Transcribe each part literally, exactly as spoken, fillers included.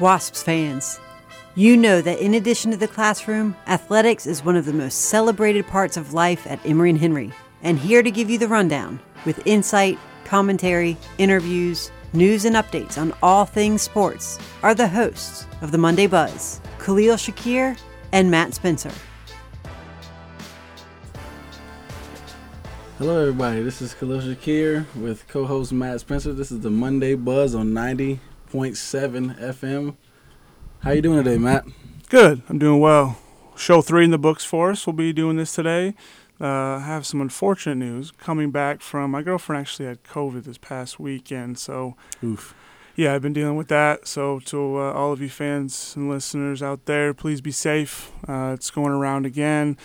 Wasps fans, you know that in addition to the classroom, athletics is one of the most celebrated parts of life at Emory and Henry. And here to give you the rundown with insight, commentary, interviews, news and updates on all things sports are the hosts of the Monday Buzz, Khalil Shakir and Matt Spencer. Hello everybody, this is Khalil Shakir with co-host Matt Spencer. This is the Monday Buzz on ninety point seven F M. How you doing today, Matt? Good. I'm doing well. Show three in the books for us. We'll be doing this today. Uh, I have some unfortunate news coming back from my girlfriend. Actually had COVID this past weekend, so Oof. yeah, I've been dealing with that. So to uh, all of you fans and listeners out there, please be safe. Uh, it's going around again.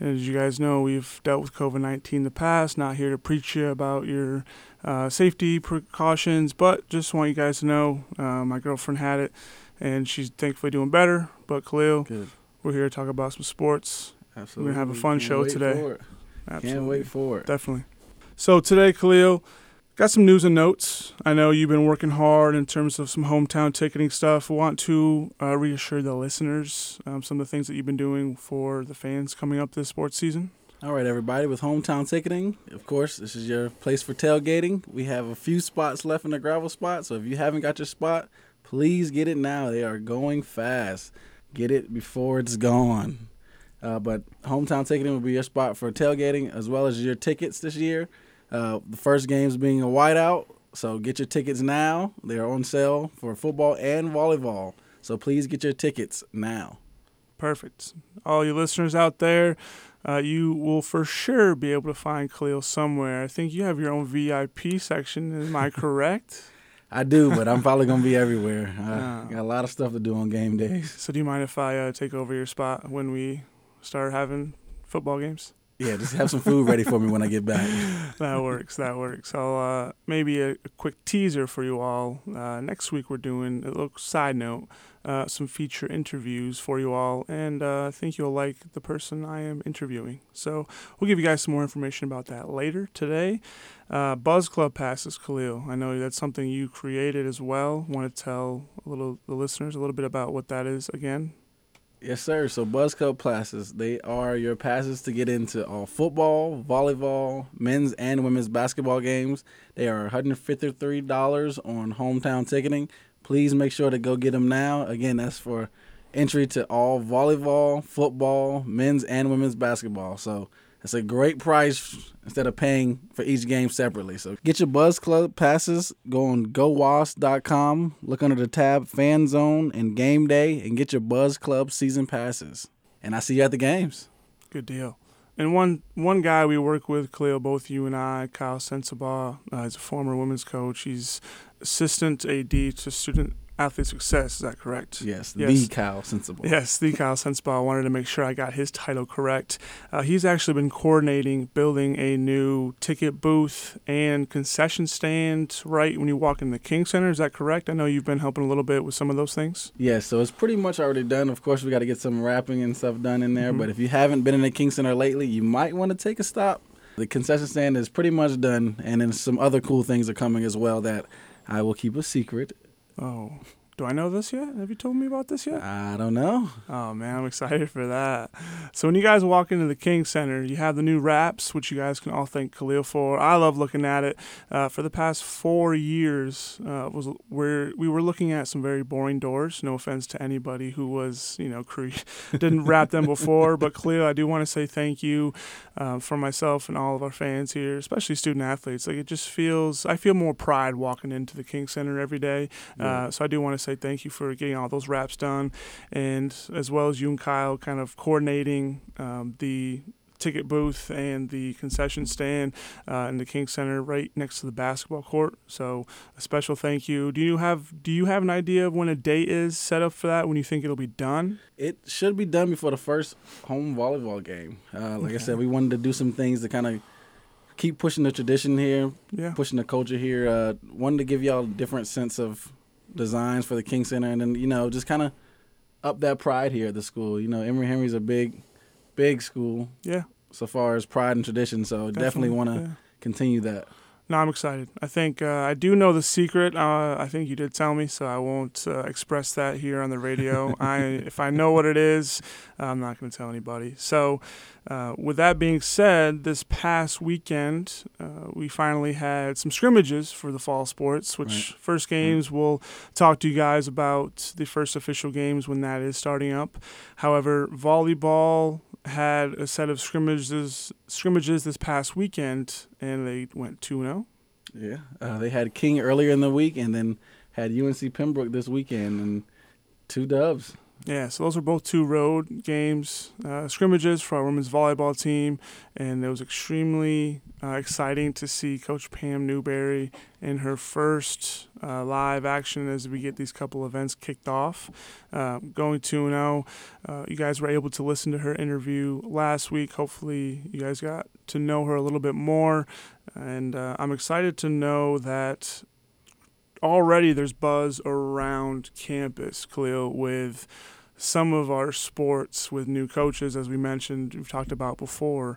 As you guys know, we've dealt with COVID nineteen in the past. Not here to preach you about your uh, safety precautions, but just want you guys to know uh, my girlfriend had it, and she's thankfully doing better. But Khalil, Good. we're here to talk about some sports. Absolutely. We're going to have a fun Can't show today. Absolutely. Can't wait for it. Definitely. So today, Khalil, got some news and notes. I know you've been working hard in terms of some hometown ticketing stuff. We want to uh, reassure the listeners um, some of the things that you've been doing for the fans coming up this sports season. All right, everybody, with hometown ticketing, of course, this is your place for tailgating. We have a few spots left in the gravel spot, so if you haven't got your spot, please get it now. They are going fast. Get it before it's gone. Uh, but hometown ticketing will be your spot for tailgating as well as your tickets this year. Uh, the first game's being a whiteout, so get your tickets now. They are on sale for football and volleyball, so please get your tickets now. Perfect. All you listeners out there, uh, you will for sure be able to find Khalil somewhere. I think you have your own V I P section. Am I correct? I do, but I'm probably going to be everywhere. I uh, got a lot of stuff to do on game days. So do you mind if I uh, take over your spot when we start having football games? Yeah, just have some food ready for me when I get back. That works, that works. I'll uh, maybe a, a quick teaser for you all. Uh, next week we're doing, a little side note, uh, some feature interviews for you all, and uh, I think you'll like the person I am interviewing. So we'll give you guys some more information about that later today. Uh, Buzz Club passes, Khalil. I know that's something you created as well. Want to tell a little the listeners a little bit about what that is again? Yes, sir. So Buzz Club passes, they are your passes to get into all football, volleyball, men's and women's basketball games. They are one hundred fifty-three dollars on hometown ticketing. Please make sure to go get them now. Again, that's for entry to all volleyball, football, men's and women's basketball. So it's a great price instead of paying for each game separately. So get your Buzz Club passes. Go on go wasps dot com. Look under the tab Fan Zone and Game Day and get your Buzz Club season passes. And I see you at the games. Good deal. And one one guy we work with, Khalil, both you and I, Kyle Sensabaugh, uh, he's a former women's coach. He's assistant A D to student athlete success. Is that correct? Yes, yes. the Kyle Sensabaugh. Yes, the Kyle Sensabaugh. I wanted to make sure I got his title correct. Uh, he's actually been coordinating building a new ticket booth and concession stand right when you walk in the King Center. Is that correct? I know you've been helping a little bit with some of those things. Yes, yeah, so it's pretty much already done. Of course, we got to get some wrapping and stuff done in there. Mm-hmm. But if you haven't been in the King Center lately, you might want to take a stop. The concession stand is pretty much done. And then some other cool things are coming as well that I will keep a secret. Oh, do I know this yet? Have you told me about this yet? I don't know. Oh, man, I'm excited for that. So when you guys walk into the King Center, you have the new wraps, which you guys can all thank Khalil for. I love looking at it. Uh, for the past four years, uh, was where we were looking at some very boring doors. No offense to anybody who was, you know, cre- didn't wrap them before. But Khalil, I do want to say thank you uh, for myself and all of our fans here, especially student athletes. Like it just feels, I feel more pride walking into the King Center every day. Uh, yeah. So I do want to say thank you for getting all those wraps done, and as well as you and Kyle kind of coordinating um, the ticket booth and the concession stand uh, in the King Center right next to the basketball court. So a special thank you. Do you have do you have an idea of when a date is set up for that, when you think it'll be done? It should be done before the first home volleyball game. Uh, like okay. I said, we wanted to do some things to kind of keep pushing the tradition here, yeah. pushing the culture here. Uh, wanted to give y'all a different sense of designs for the King Center, and then, you know, just kind of up that pride here at the school. You know, Emory Henry's a big, big school. Yeah. So far as pride and tradition, so definitely, definitely want to yeah. continue that. No, I'm excited. I think uh, I do know the secret. Uh, I think you did tell me, so I won't uh, express that here on the radio. I, if I know what it is, I'm not going to tell anybody. So uh, with that being said, this past weekend, uh, we finally had some scrimmages for the fall sports, which right. first games right. we'll talk to you guys about the first official games when that is starting up. However, volleyball had a set of scrimmages scrimmages this past weekend, and they went two and oh. Yeah, uh, they had King earlier in the week, and then had U N C Pembroke this weekend, and two dubs. Yeah, so those were both two road games, uh, scrimmages for our women's volleyball team, and it was extremely uh, exciting to see Coach Pam Newberry in her first uh, live action as we get these couple events kicked off. Uh, going two and oh, uh, you guys were able to listen to her interview last week. Hopefully you guys got to know her a little bit more, and uh, I'm excited to know that already there's buzz around campus, Khalil, with some of our sports with new coaches, as we mentioned, we've talked about before.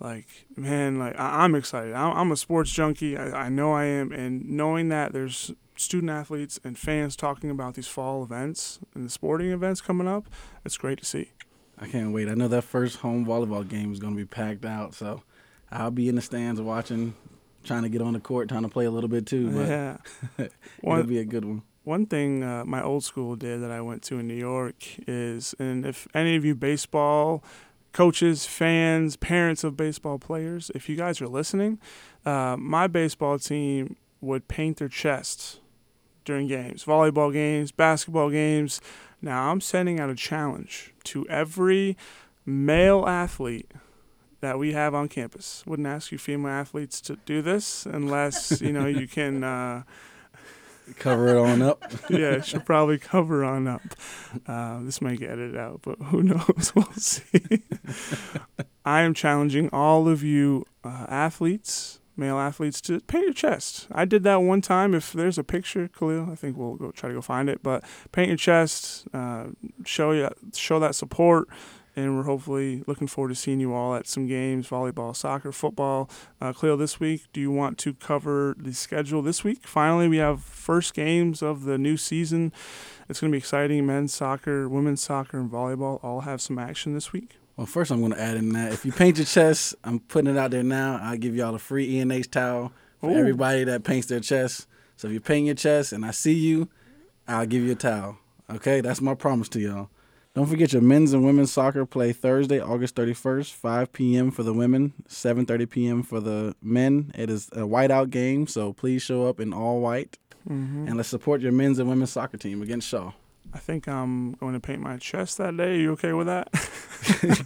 Like, man, like I- I'm excited. I- I'm a sports junkie. I-, I know I am. And knowing that there's student athletes and fans talking about these fall events and the sporting events coming up, it's great to see. I can't wait. I know that first home volleyball game is going to be packed out, so I'll be in the stands watching, trying to get on the court, trying to play a little bit too. But yeah. one, it'll be a good one. One thing uh, my old school did that I went to in New York is, and if any of you baseball coaches, fans, parents of baseball players, if you guys are listening, uh, my baseball team would paint their chests during games, volleyball games, basketball games. Now I'm sending out a challenge to every male athlete that we have on campus. Wouldn't ask you female athletes to do this unless, you know, you can uh, cover it on up. Yeah, it should probably cover on up. Uh, this might get edited out, but who knows? We'll see. I am challenging all of you uh, athletes, male athletes, to paint your chest. I did that one time. If there's a picture, Khalil, I think we'll go try to go find it. But paint your chest, uh, show you, show that support. And we're hopefully looking forward to seeing you all at some games, volleyball, soccer, football. Uh, Cleo, this week, do you want to cover the schedule this week? Finally, we have first games of the new season. It's going to be exciting. Men's soccer, women's soccer, and volleyball all have some action this week. Well, first I'm going to add in that if you paint your chest, I'm putting it out there now. I'll give y'all a free E and H towel for Ooh. everybody that paints their chest. So if you paint your chest and I see you, I'll give you a towel. Okay, that's my promise to y'all. Don't forget your men's and women's soccer play Thursday, August thirty-first, five p.m. for the women, seven thirty p.m. for the men. It is a whiteout game, so please show up in all white. Mm-hmm. And let's support your men's and women's soccer team against Shaw. I think I'm going to paint my chest that day. Are you okay with that?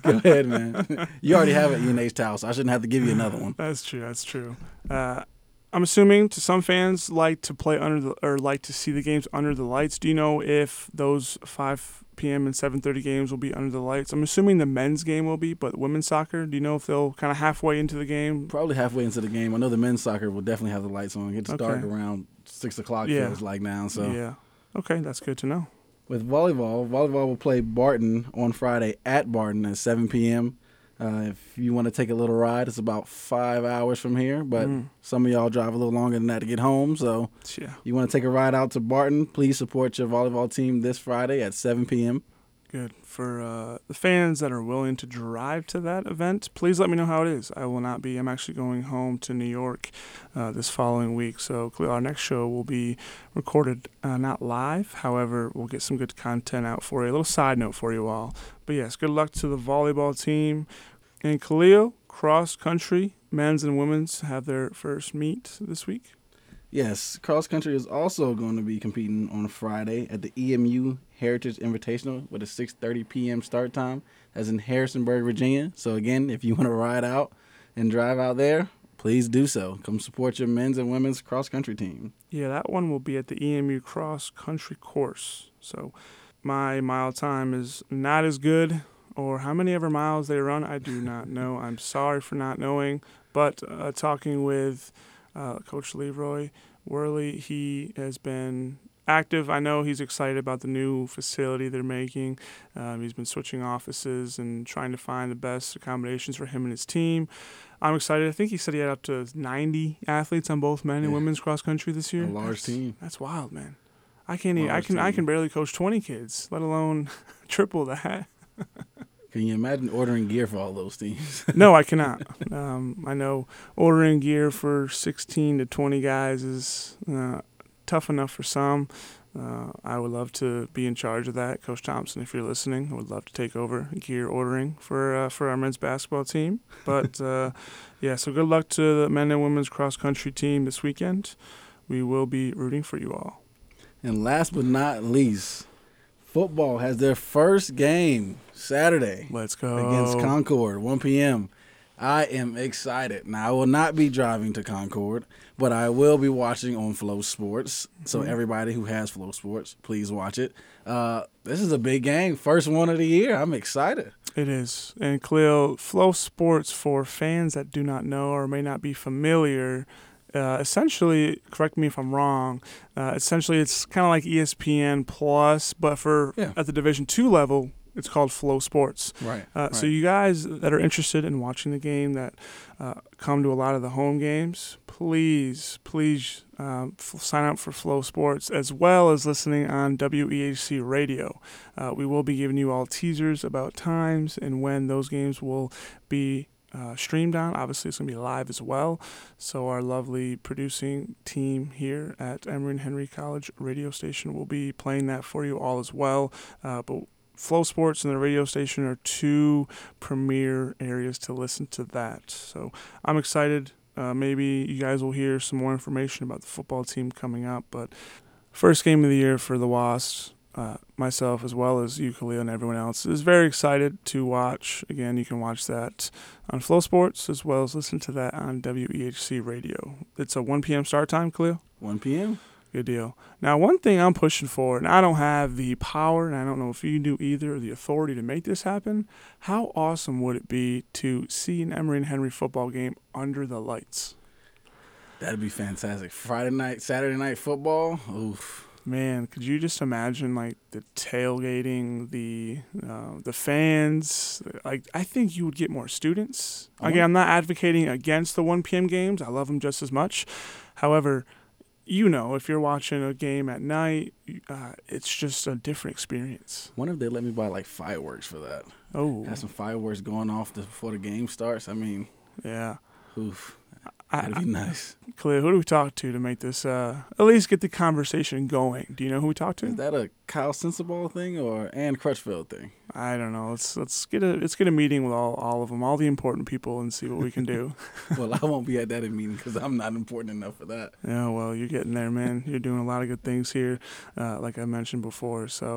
Go ahead, man. You already have an E and H towel, so I shouldn't have to give you another one. That's true. That's true. Uh, I'm assuming to some fans like to play under the, or like to see the games under the lights. Do you know if those five p.m. and seven thirty games will be under the lights? I'm assuming the men's game will be, but women's soccer, do you know if they'll kind of halfway into the game? Probably halfway into the game. I know the men's soccer will definitely have the lights on. It's okay. Dark around six o'clock, yeah. Feels like now. So yeah. Okay, that's good to know. With volleyball, volleyball will play Barton on Friday at Barton at seven p.m., Uh, if you want to take a little ride, it's about five hours from here, but mm. some of y'all drive a little longer than that to get home. So yeah. You want to take a ride out to Barton, please support your volleyball team this Friday at seven p.m. Good. For uh, the fans that are willing to drive to that event, please let me know how it is. I will not be. I'm actually going home to New York uh, this following week. So our next show will be recorded, uh, not live. However, we'll get some good content out for you. A little side note for you all. But, yes, good luck to the volleyball team. And, Khalil, cross-country, men's and women's have their first meet this week. Yes, cross-country is also going to be competing on Friday at the E M U Heritage Invitational with a six thirty p.m. start time. That's in Harrisonburg, Virginia. So, again, if you want to ride out and drive out there, please do so. Come support your men's and women's cross-country team. Yeah, that one will be at the E M U cross-country course. So, my mile time is not as good, or how many ever miles they run, I do not know. I'm sorry for not knowing. But uh, talking with uh, Coach Leroy Worley, he has been active. I know he's excited about the new facility they're making. Um, he's been switching offices and trying to find the best accommodations for him and his team. I'm excited. I think he said he had up to ninety athletes on both men and yeah. women's cross country this year. A large that's, team. That's wild, man. I can't. Even, I can. Team. I can barely coach twenty kids, let alone triple that. Can you imagine ordering gear for all those teams? No, I cannot. Um, I know ordering gear for sixteen to twenty guys is uh, tough enough for some. Uh, I would love to be in charge of that, Coach Thompson. If you're listening, I would love to take over gear ordering for uh, for our men's basketball team. But uh, yeah, so good luck to the men and women's cross country team this weekend. We will be rooting for you all. And last but not least, football has their first game Saturday. Let's go. Against Concord, one p.m. I am excited. Now, I will not be driving to Concord, but I will be watching on Flow Sports. So everybody who has Flow Sports, please watch it. Uh, this is a big game. First one of the year. I'm excited. It is. And, Khalil, Flow Sports, for fans that do not know or may not be familiar, Uh, essentially, correct me if I'm wrong, uh, essentially it's kind of like E S P N Plus, but for yeah. at the Division two level, it's called Flow Sports. Right, uh, right. So you guys that are interested in watching the game, that uh, come to a lot of the home games, please, please um, f- sign up for Flow Sports, as well as listening on W E H C Radio. Uh, we will be giving you all teasers about times and when those games will be Uh, streamed on. Obviously, it's going to be live as well. So our lovely producing team here at Emory and Henry College radio station will be playing that for you all as well. Uh, but Flow Sports and the radio station are two premier areas to listen to that. So I'm excited. Uh, maybe you guys will hear some more information about the football team coming up. But first game of the year for the Wasps. Uh, myself, as well as you, Khalil, and everyone else, is very excited to watch. Again, you can watch that on Flow Sports, as well as listen to that on W E H C Radio. It's a one p.m. start time, Khalil? one p.m. Good deal. Now, one thing I'm pushing for, and I don't have the power, and I don't know if you do either, or the authority to make this happen, how awesome would it be to see an Emory and Henry football game under the lights? That'd be fantastic. Friday night, Saturday night football, oof. Man, could you just imagine, like, the tailgating, the uh, the fans? Like, I think you would get more students. Again, I'm not advocating against the one p.m. games. I love them just as much. However, you know, if you're watching a game at night, uh, it's just a different experience. I wonder if they let me buy, like, fireworks for that. Oh. Have some fireworks going off before the game starts. I mean. Yeah. Oof. That'd be nice. Khalil, who do we talk to to make this, uh, at least get the conversation going? Do you know who we talk to? Is that a Kyle Sensabaugh thing or Ann Crutchfield thing? I don't know. Let's let's get a let's get a meeting with all, all of them, all the important people, and see what we can do. Well, I won't be at that meeting because I'm not important enough for that. Yeah, well, you're getting there, man. You're doing a lot of good things here, uh, like I mentioned before. So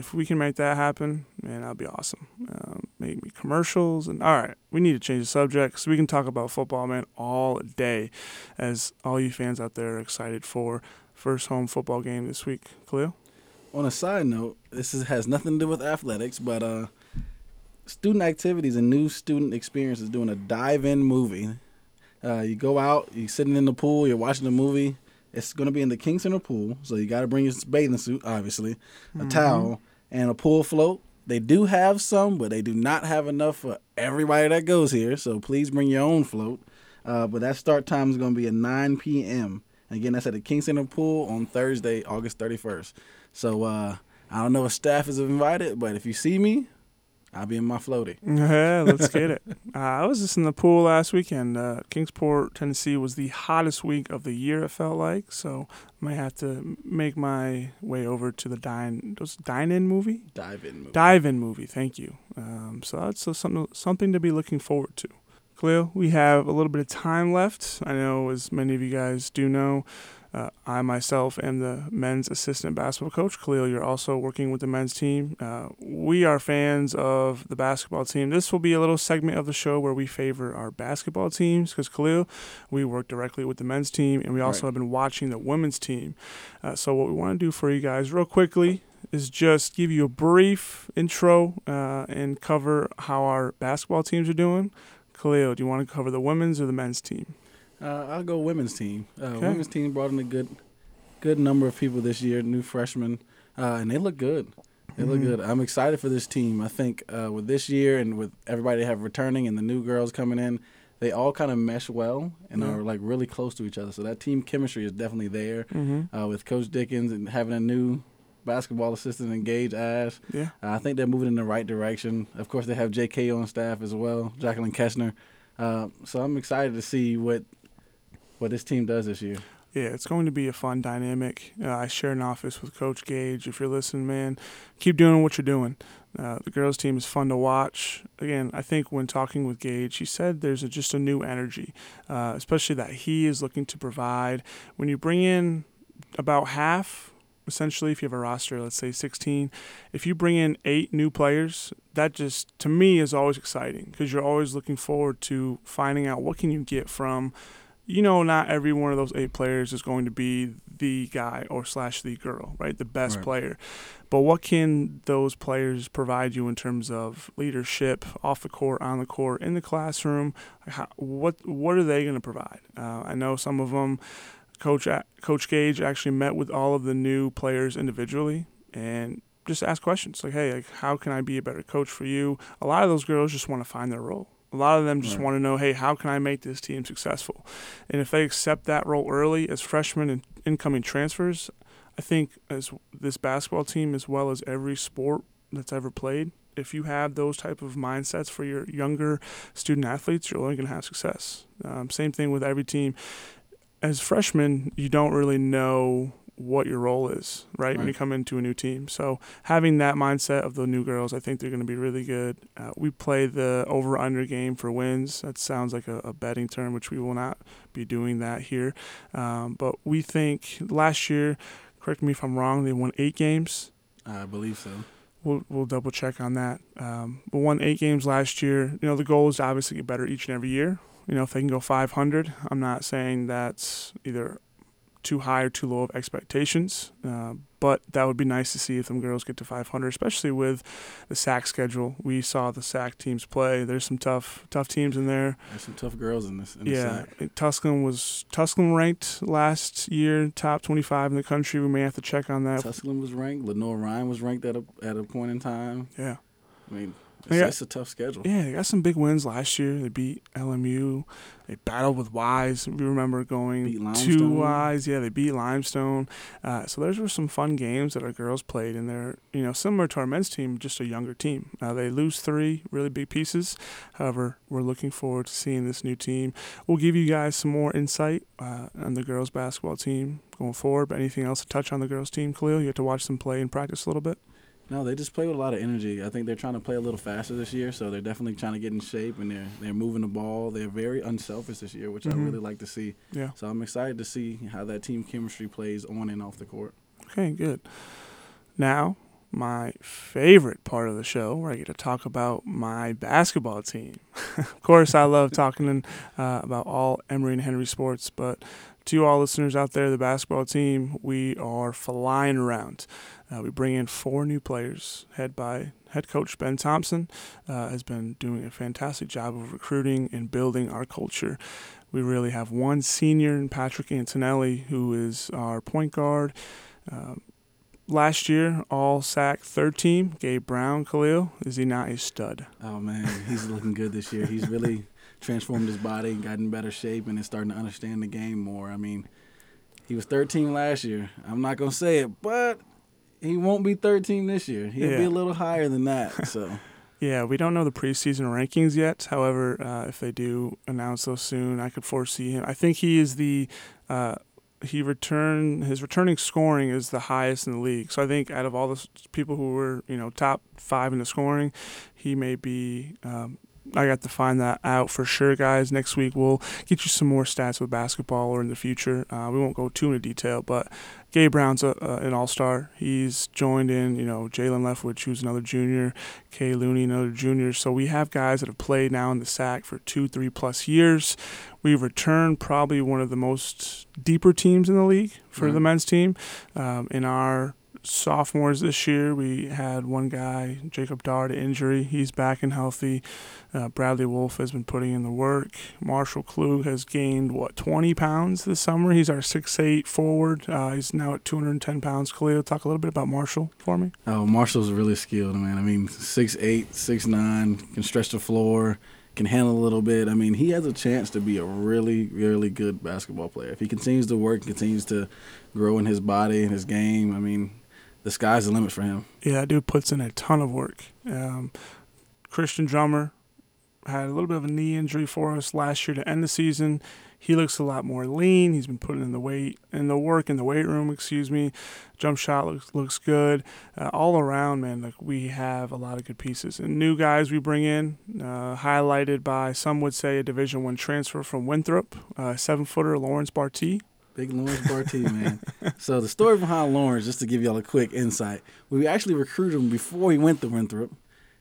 if we can make that happen, man, that'd be awesome. Um, maybe commercials and all right. We need to change the subject so we can talk about football, man, all day, as all you fans out there are excited for first home football game this week. Khalil? On a side note, this is, has nothing to do with athletics, but uh, Student Activities and New Student Experience is doing a dive-in movie. Uh, you go out, you're sitting in the pool, you're watching a movie. It's going to be in the King Center pool, so you got to bring your bathing suit, obviously, a mm-hmm. towel, and a pool float. They do have some, but they do not have enough for everybody that goes here, so please bring your own float. Uh, but that start time is going to be at nine p.m. Again, that's at the King Center pool on Thursday, August thirty-first. So uh, I don't know if staff is invited, but if you see me, I'll be in my floaty. Yeah, let's get it. Uh, I was just in the pool last weekend. Uh, Kingsport, Tennessee was the hottest week of the year, it felt like. So I might have to make my way over to the dine, dine-in movie? Dive-in movie. Dive-in movie, thank you. Um, so that's something, something to be looking forward to. Khalil, we have a little bit of time left. I know, as many of you guys do know, Uh, I, myself, am the men's assistant basketball coach. Khalil, you're also working with the men's team. Uh, we are fans of the basketball team. This will be a little segment of the show where we favor our basketball teams because, Khalil, we work directly with the men's team, and we also right. have been watching the women's team. Uh, so what we want to do for you guys real quickly is just give you a brief intro uh, and cover how our basketball teams are doing. Khalil, do you want to cover the women's or the men's team? Uh, I'll go women's team. Uh, okay. Women's team brought in a good good number of people this year, new freshmen, uh, and they look good. They look mm-hmm. good. I'm excited for this team. I think uh, with this year and with everybody they have returning and the new girls coming in, they all kind of mesh well and yeah. are like really close to each other. So that team chemistry is definitely there mm-hmm. uh, with Coach Dickens and having a new basketball assistant in Gage Ash. Yeah. Uh, I think they're moving in the right direction. Of course, they have J K on staff as well, Jacqueline Kestner. Uh, so I'm excited to see what what this team does this year. Yeah, it's going to be a fun dynamic. Uh, I share an office with Coach Gage. If you're listening, man, keep doing what you're doing. Uh, the girls' team is fun to watch. Again, I think when talking with Gage, he said there's a, just a new energy, uh, especially that he is looking to provide. When you bring in about half, essentially, if you have a roster, let's say sixteen, if you bring in eight new players, that just, to me, is always exciting because you're always looking forward to finding out what can you get from. You know, not every one of those eight players is going to be the guy or slash the girl, right? The best right. player. But what can those players provide you in terms of leadership, off the court, on the court, in the classroom? How, what what are they going to provide? Uh, I know some of them, Coach Coach Gage actually met with all of the new players individually and just asked questions. Like, hey, like, how can I be a better coach for you? A lot of those girls just want to find their role. A lot of them just right. want to know, hey, how can I make this team successful? And if they accept that role early as freshmen and incoming transfers, I think as this basketball team, as well as every sport that's ever played, if you have those type of mindsets for your younger student athletes, you're only going to have success. Um, same thing with every team. As freshmen, you don't really know what your role is, right? right, when you come into a new team. So having that mindset of the new girls, I think they're going to be really good. Uh, we play the over-under game for wins. That sounds like a, a betting term, which we will not be doing that here. Um, but we think last year, correct me if I'm wrong, they won eight games. I believe so. We'll, we'll double-check on that. Um, but won eight games last year. You know, the goal is to obviously get better each and every year. You know, if they can go five hundred, I'm not saying that's either – too high or too low of expectations, uh, but that would be nice to see if them girls get to five hundred, especially with the S A C schedule. We saw the S A C teams play. There's some tough tough teams in there. There's some tough girls in this. In yeah, the S A C. Tusculum was Tusculum ranked last year, top twenty-five in the country. We may have to check on that. Tusculum was ranked. Lenoir Ryan was ranked at a at a point in time. Yeah, I mean. It's, got, it's a tough schedule. Yeah, they got some big wins last year. They beat L M U. They battled with Wise. We remember going to Wise. Yeah, they beat Limestone. Uh, so those were some fun games that our girls played, and they're, you know, similar to our men's team, just a younger team. Uh, they lose three really big pieces. However, we're looking forward to seeing this new team. We'll give you guys some more insight uh, on the girls' basketball team going forward. But anything else to touch on the girls' team, Khalil? You have to watch them play and practice a little bit. No, they just play with a lot of energy. I think they're trying to play a little faster this year, so they're definitely trying to get in shape, and they're they're moving the ball. They're very unselfish this year, which mm-hmm. I really like to see. Yeah. So I'm excited to see how that team chemistry plays on and off the court. Okay, good. Now, my favorite part of the show where I get to talk about my basketball team. Of course, I love talking uh, about all Emory and Henry sports, but to all listeners out there, the basketball team, we are flying around. Uh, we bring in four new players, head by head coach Ben Thompson, uh, has been doing a fantastic job of recruiting and building our culture. We really have one senior in Patrick Antonelli, who is our point guard. Um, Last year, all-S A C third team, Gabe Brown, Khalil, is he not a stud? Oh, man, he's looking good this year. He's really transformed his body, got in better shape, and is starting to understand the game more. I mean, he was thirteen last year. I'm not going to say it, but he won't be thirteen this year. He'll yeah. be a little higher than that. So. Yeah, we don't know the preseason rankings yet. However, uh, if they do announce those soon, I could foresee him. I think he is the uh, – He return his returning scoring is the highest in the league. So I think out of all the people who were, you know, top five in the scoring, he may be. Um, I got to find that out for sure, guys. Next week we'll get you some more stats with basketball or in the future. Uh, we won't go too into detail, but Gabe Brown's a, uh, an all-star. He's joined in, you know, Jalen Leftwich, who's another junior, Kay Looney, another junior. So we have guys that have played now in the S A C for two, three-plus years. We've returned probably one of the most deeper teams in the league for mm-hmm. the men's team um, in our sophomores this year, we had one guy, Jacob Dart, injury. He's back and healthy. Uh, Bradley Wolfe has been putting in the work. Marshall Klug has gained, what, twenty pounds this summer? He's our six eight forward. Uh, he's now at two hundred ten pounds. Khalil, talk a little bit about Marshall for me. Oh, Marshall's really skilled, man. I mean, six eight, six nine, can stretch the floor, can handle a little bit. I mean, he has a chance to be a really, really good basketball player. If he continues to work, continues to grow in his body and his game, I mean, the sky's the limit for him. Yeah, that dude puts in a ton of work. Um, Christian Drummer had a little bit of a knee injury for us last year to end the season. He looks a lot more lean. He's been putting in the weight and the work in the weight room, excuse me. Jump shot looks looks good. Uh, all around, man, like we have a lot of good pieces. And new guys we bring in, uh, highlighted by, some would say, a Division One transfer from Winthrop, uh, seven-footer Lawrence Bartee. Big Lawrence Bartee, man. So the story behind Lawrence, just to give y'all a quick insight, we actually recruited him before he went to Winthrop.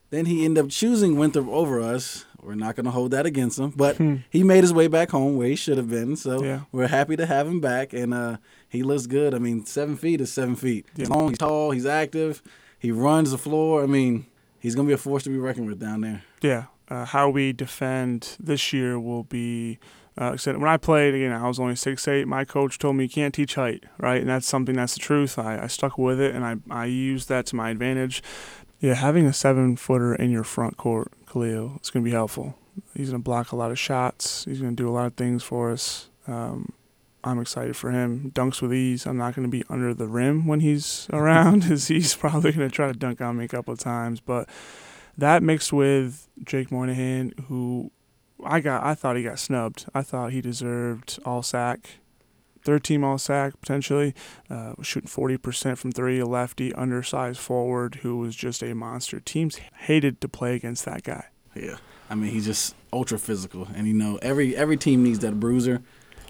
Then he ended up choosing Winthrop over us. We're not going to hold that against him, but hmm. he made his way back home where he should have been. So yeah. We're happy to have him back, and uh, he looks good. I mean, seven feet is seven feet. Yeah. He's long, he's tall, he's active, he runs the floor. I mean, he's going to be a force to be reckoned with down there. Yeah, uh, how we defend this year will be. Uh, when I played, again, I was only six eight. My coach told me you can't teach height, right? And that's something that's the truth. I, I stuck with it, and I I used that to my advantage. Yeah, having a seven-footer in your front court, Khalil, it's going to be helpful. He's going to block a lot of shots. He's going to do a lot of things for us. Um, I'm excited for him. Dunks with ease. I'm not going to be under the rim when he's around, because he's probably going to try to dunk on me a couple of times. But that mixed with Jake Moynihan, who I got, I thought he got snubbed. I thought he deserved all-S A C. Third-team all-S A C, potentially, uh, shooting forty percent from three, a lefty, undersized forward who was just a monster. Teams hated to play against that guy. Yeah, I mean, he's just ultra-physical. And, you know, every every team needs that bruiser.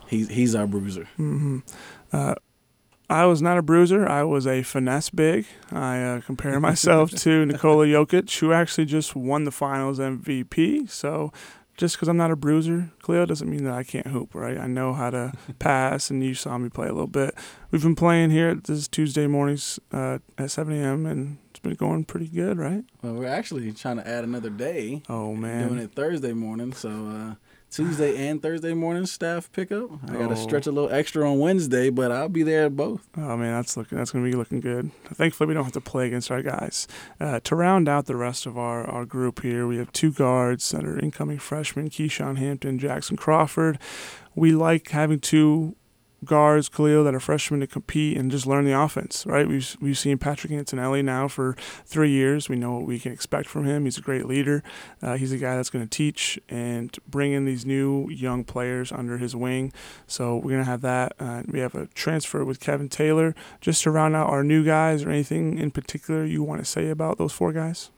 He's, he's our bruiser. Mm-hmm. Uh, I was not a bruiser. I was a finesse big. I uh, compare myself to Nikola Jokic, who actually just won the finals M V P, so just because I'm not a bruiser, Cleo, doesn't mean that I can't hoop, right? I know how to pass, and you saw me play a little bit. We've been playing here. This is Tuesday mornings uh, at seven a.m., and it's been going pretty good, right? Well, we're actually trying to add another day. Oh, man. Doing it Thursday morning, so uh, Tuesday and Thursday morning staff pickup. I got to oh. stretch a little extra on Wednesday, but I'll be there at both. Oh, man, that's looking that's going to be looking good. Thankfully, we don't have to play against our guys. Uh, to round out the rest of our, our group here, we have two guards that are incoming freshmen, Keyshawn Hampton, Jackson Crawford. We like having two guards, Khalil, that are freshmen to compete and just learn the offense, right? We've we've seen Patrick Antonelli now for three years. We know what we can expect from him. He's a great leader. Uh, he's a guy that's going to teach and bring in these new young players under his wing. So we're going to have that. Uh, we have a transfer with Kevin Taylor. Just to round out our new guys, or anything in particular you want to say about those four guys?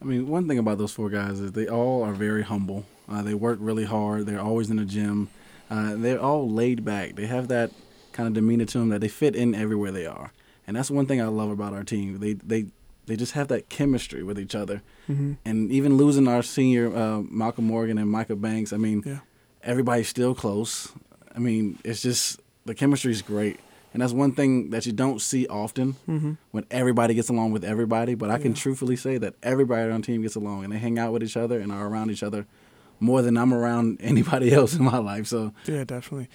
I mean, one thing about those four guys is they all are very humble. Uh, they work really hard. They're always in the gym. Uh, they're all laid back. They have that kind of demeanor to them that they fit in everywhere they are. And that's one thing I love about our team. They they, they just have that chemistry with each other. Mm-hmm. And even losing our senior, uh, Malcolm Morgan and Micah Banks, I mean, yeah. Everybody's still close. I mean, it's just the chemistry's great. And that's one thing that you don't see often mm-hmm. when everybody gets along with everybody. But I yeah. can truthfully say that everybody on the team gets along, and they hang out with each other and are around each other more than I'm around anybody else in my life. So yeah, definitely.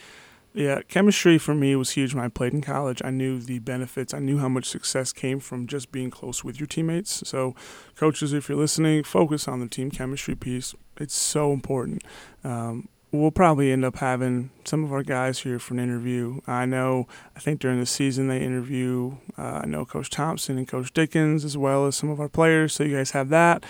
Yeah, chemistry for me was huge when I played in college. I knew the benefits. I knew how much success came from just being close with your teammates. So coaches, if you're listening, focus on the team chemistry piece. It's so important. Um, we'll probably end up having some of our guys here for an interview. I know, I think during the season they interview, uh, I know Coach Thompson and Coach Dickens, as well as some of our players. So you guys have that.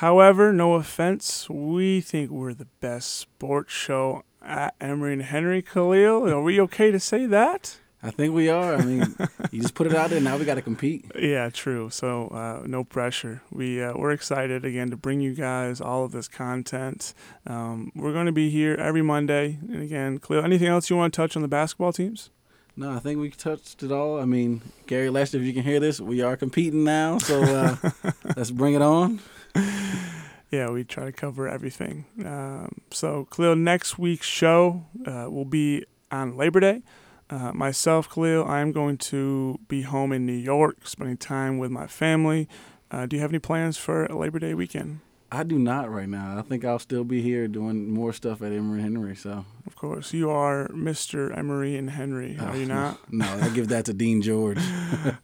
However, no offense, we think we're the best sports show at Emory and Henry, Khalil. Are we okay to say that? I think we are. I mean, you just put it out there, now we got to compete. Yeah, true. So uh, no pressure. We, uh, we're excited, again, to bring you guys all of this content. Um, we're going to be here every Monday. And, again, Khalil, anything else you want to touch on the basketball teams? No, I think we touched it all. I mean, Gary Lester, if you can hear this, we are competing now. So uh, let's bring it on. Yeah, we try to cover everything. Um, so, Khalil, next week's show uh, will be on Labor Day. Uh, myself, Khalil, I am going to be home in New York, spending time with my family. Uh, do you have any plans for Labor Day weekend? I do not right now. I think I'll still be here doing more stuff at Emory and Henry. So of course, you are Mister Emory and Henry, are oh, you not? No, I give that to Dean George.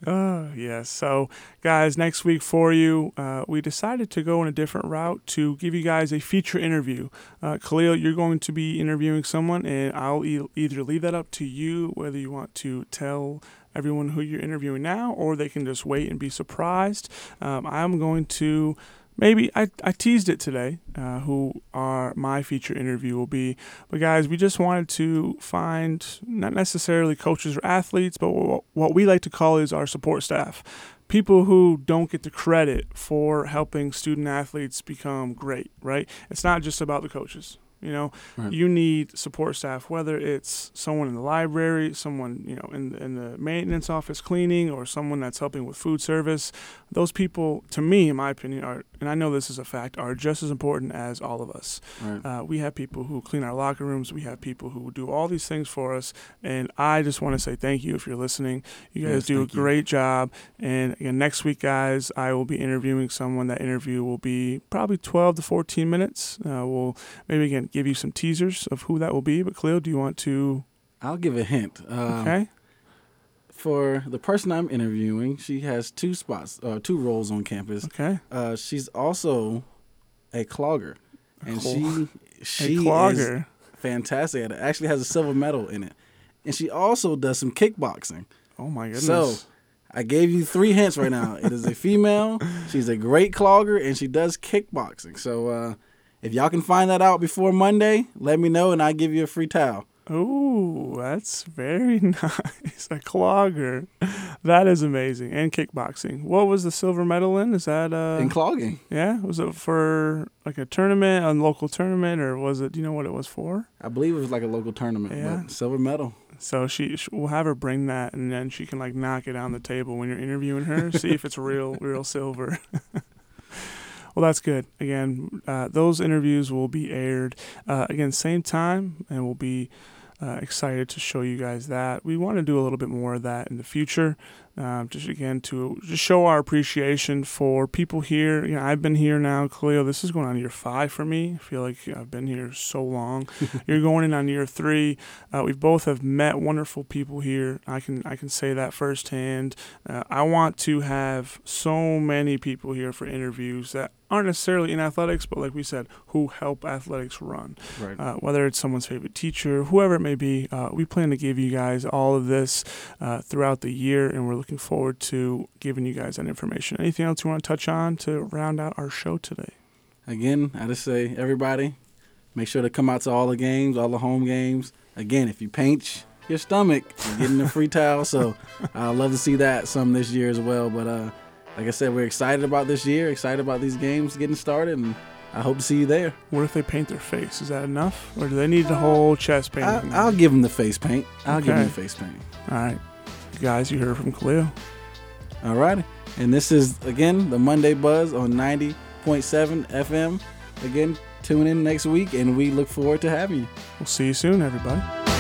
Oh yes. Yeah. So guys, next week for you, uh, we decided to go in a different route to give you guys a feature interview. Uh, Khalil, you're going to be interviewing someone, and I'll e- either leave that up to you whether you want to tell everyone who you're interviewing now, or they can just wait and be surprised. Um, I'm going to. Maybe I, I teased it today, uh, who are my feature interview will be. But guys, we just wanted to find not necessarily coaches or athletes, but what we like to call is our support staff. People who don't get the credit for helping student athletes become great, right? It's not just about the coaches. You know, right. You need support staff, whether it's someone in the library, someone, you know, in, in the maintenance office cleaning, or someone that's helping with food service. Those people, to me, in my opinion, are, and I know this is a fact, are just as important as all of us. Right. Uh, we have people who clean our locker rooms. We have people who do all these things for us. And I just want to say thank you if you're listening. You guys yes, do a great you. job. And again, next week, guys, I will be interviewing someone. That interview will be probably twelve to fourteen minutes. Uh, we'll maybe, again, give you some teasers of who that will be. But, Khalil, do you want to? I'll give a hint. Um, okay. For the person I'm interviewing, she has two spots, uh, two roles on campus. Okay. Uh, she's also a clogger. And cool. she she a clogger. is fantastic at it. Actually has a silver medal in it. And she also does some kickboxing. Oh, my goodness. So, I gave you three hints right now. It is a female. She's a great clogger, and she does kickboxing. So, uh, if y'all can find that out before Monday, let me know, and I'll give you a free towel. Ooh, that's very nice. A clogger. That is amazing. And kickboxing. What was the silver medal in? Is that uh in clogging? Yeah. Was it for like a tournament, a local tournament, or was it, do you know what it was for? I believe it was like a local tournament. Yeah. But silver medal. So she, we'll have her bring that, and then she can like knock it on the table when you're interviewing her. See if it's real, real silver. Well, that's good. Again, uh, those interviews will be aired, uh, again, same time, and we'll be uh, excited to show you guys that. We want to do a little bit more of that in the future, um, just, again, to just show our appreciation for people here. You know, I've been here now, Khalil. This is going on year five for me. I feel like I've been here so long. You're going in on year three. Uh, we both have met wonderful people here. I can I can say that firsthand. Uh, I want to have so many people here for interviews that aren't necessarily in athletics, but like we said, who help athletics run. Right. Uh, whether it's someone's favorite teacher, whoever it may be, uh, we plan to give you guys all of this uh, throughout the year, and we're looking forward to giving you guys that information. Anything else you want to touch on to round out our show today? Again, I just say, everybody, make sure to come out to all the games, all the home games. Again, if you paint your stomach, you're getting a free towel. So I'd love to see that some this year as well. But, uh, like I said, we're excited about this year, excited about these games getting started, and I hope to see you there. What if they paint their face? Is that enough? Or do they need the whole chest painting? I'll, I'll give them the face paint. I'll okay. give them the face paint. All right. Guys, you heard from Khalil. All right. And this is, again, the Monday Buzz on ninety point seven F M. Again, tune in next week, and we look forward to having you. We'll see you soon, everybody.